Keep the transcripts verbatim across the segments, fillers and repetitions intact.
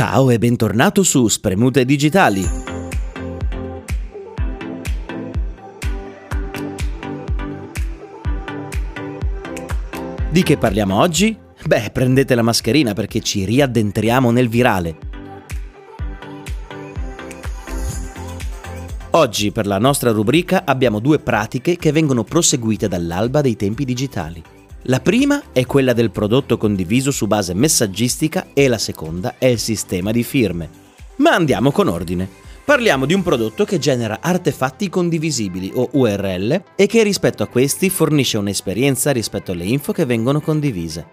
Ciao e bentornato su Spremute Digitali. Di che parliamo oggi? Beh, prendete la mascherina perché ci riaddentriamo nel virale. Oggi per la nostra rubrica abbiamo due pratiche che vengono proseguite dall'alba dei tempi digitali. La prima è quella del prodotto condiviso su base messaggistica e la seconda è il sistema di firme. Ma andiamo con ordine. Parliamo di un prodotto che genera artefatti condivisibili o U R L e che rispetto a questi fornisce un'esperienza rispetto alle info che vengono condivise.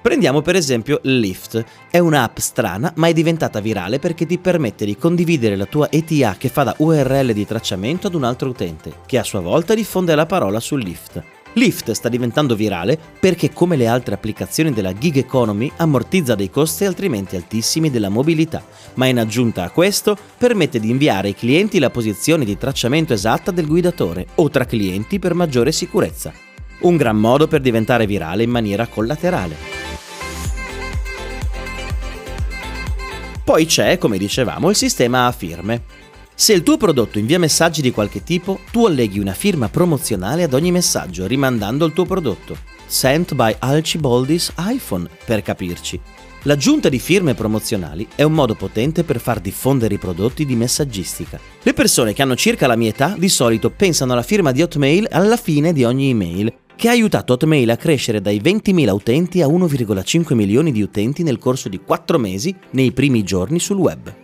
Prendiamo per esempio Lyft. È un'app strana ma è diventata virale perché ti permette di condividere la tua E T A che fa da U R L di tracciamento ad un altro utente, che a sua volta diffonde la parola su Lyft. Lyft sta diventando virale perché, come le altre applicazioni della Gig Economy, ammortizza dei costi altrimenti altissimi della mobilità, ma in aggiunta a questo permette di inviare ai clienti la posizione di tracciamento esatta del guidatore o tra clienti per maggiore sicurezza. Un gran modo per diventare virale in maniera collaterale. Poi c'è, come dicevamo, il sistema a firme. Se il tuo prodotto invia messaggi di qualche tipo, tu alleghi una firma promozionale ad ogni messaggio, rimandando il tuo prodotto. Sent by Alciboldi's iPhone, per capirci. L'aggiunta di firme promozionali è un modo potente per far diffondere i prodotti di messaggistica. Le persone che hanno circa la mia età di solito pensano alla firma di Hotmail alla fine di ogni email, che ha aiutato Hotmail a crescere dai ventimila utenti a uno virgola cinque milioni di utenti nel corso di quattro mesi nei primi giorni sul web.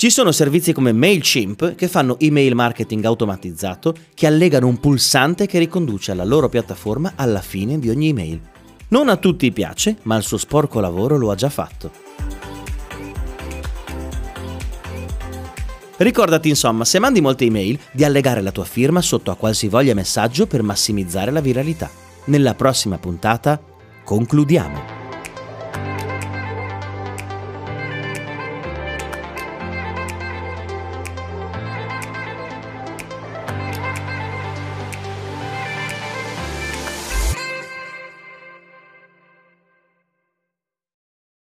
Ci sono servizi come MailChimp che fanno email marketing automatizzato, che allegano un pulsante che riconduce alla loro piattaforma alla fine di ogni email. Non a tutti piace, ma il suo sporco lavoro lo ha già fatto. Ricordati insomma, se mandi molte email, di allegare la tua firma sotto a qualsivoglia messaggio per massimizzare la viralità. Nella prossima puntata concludiamo.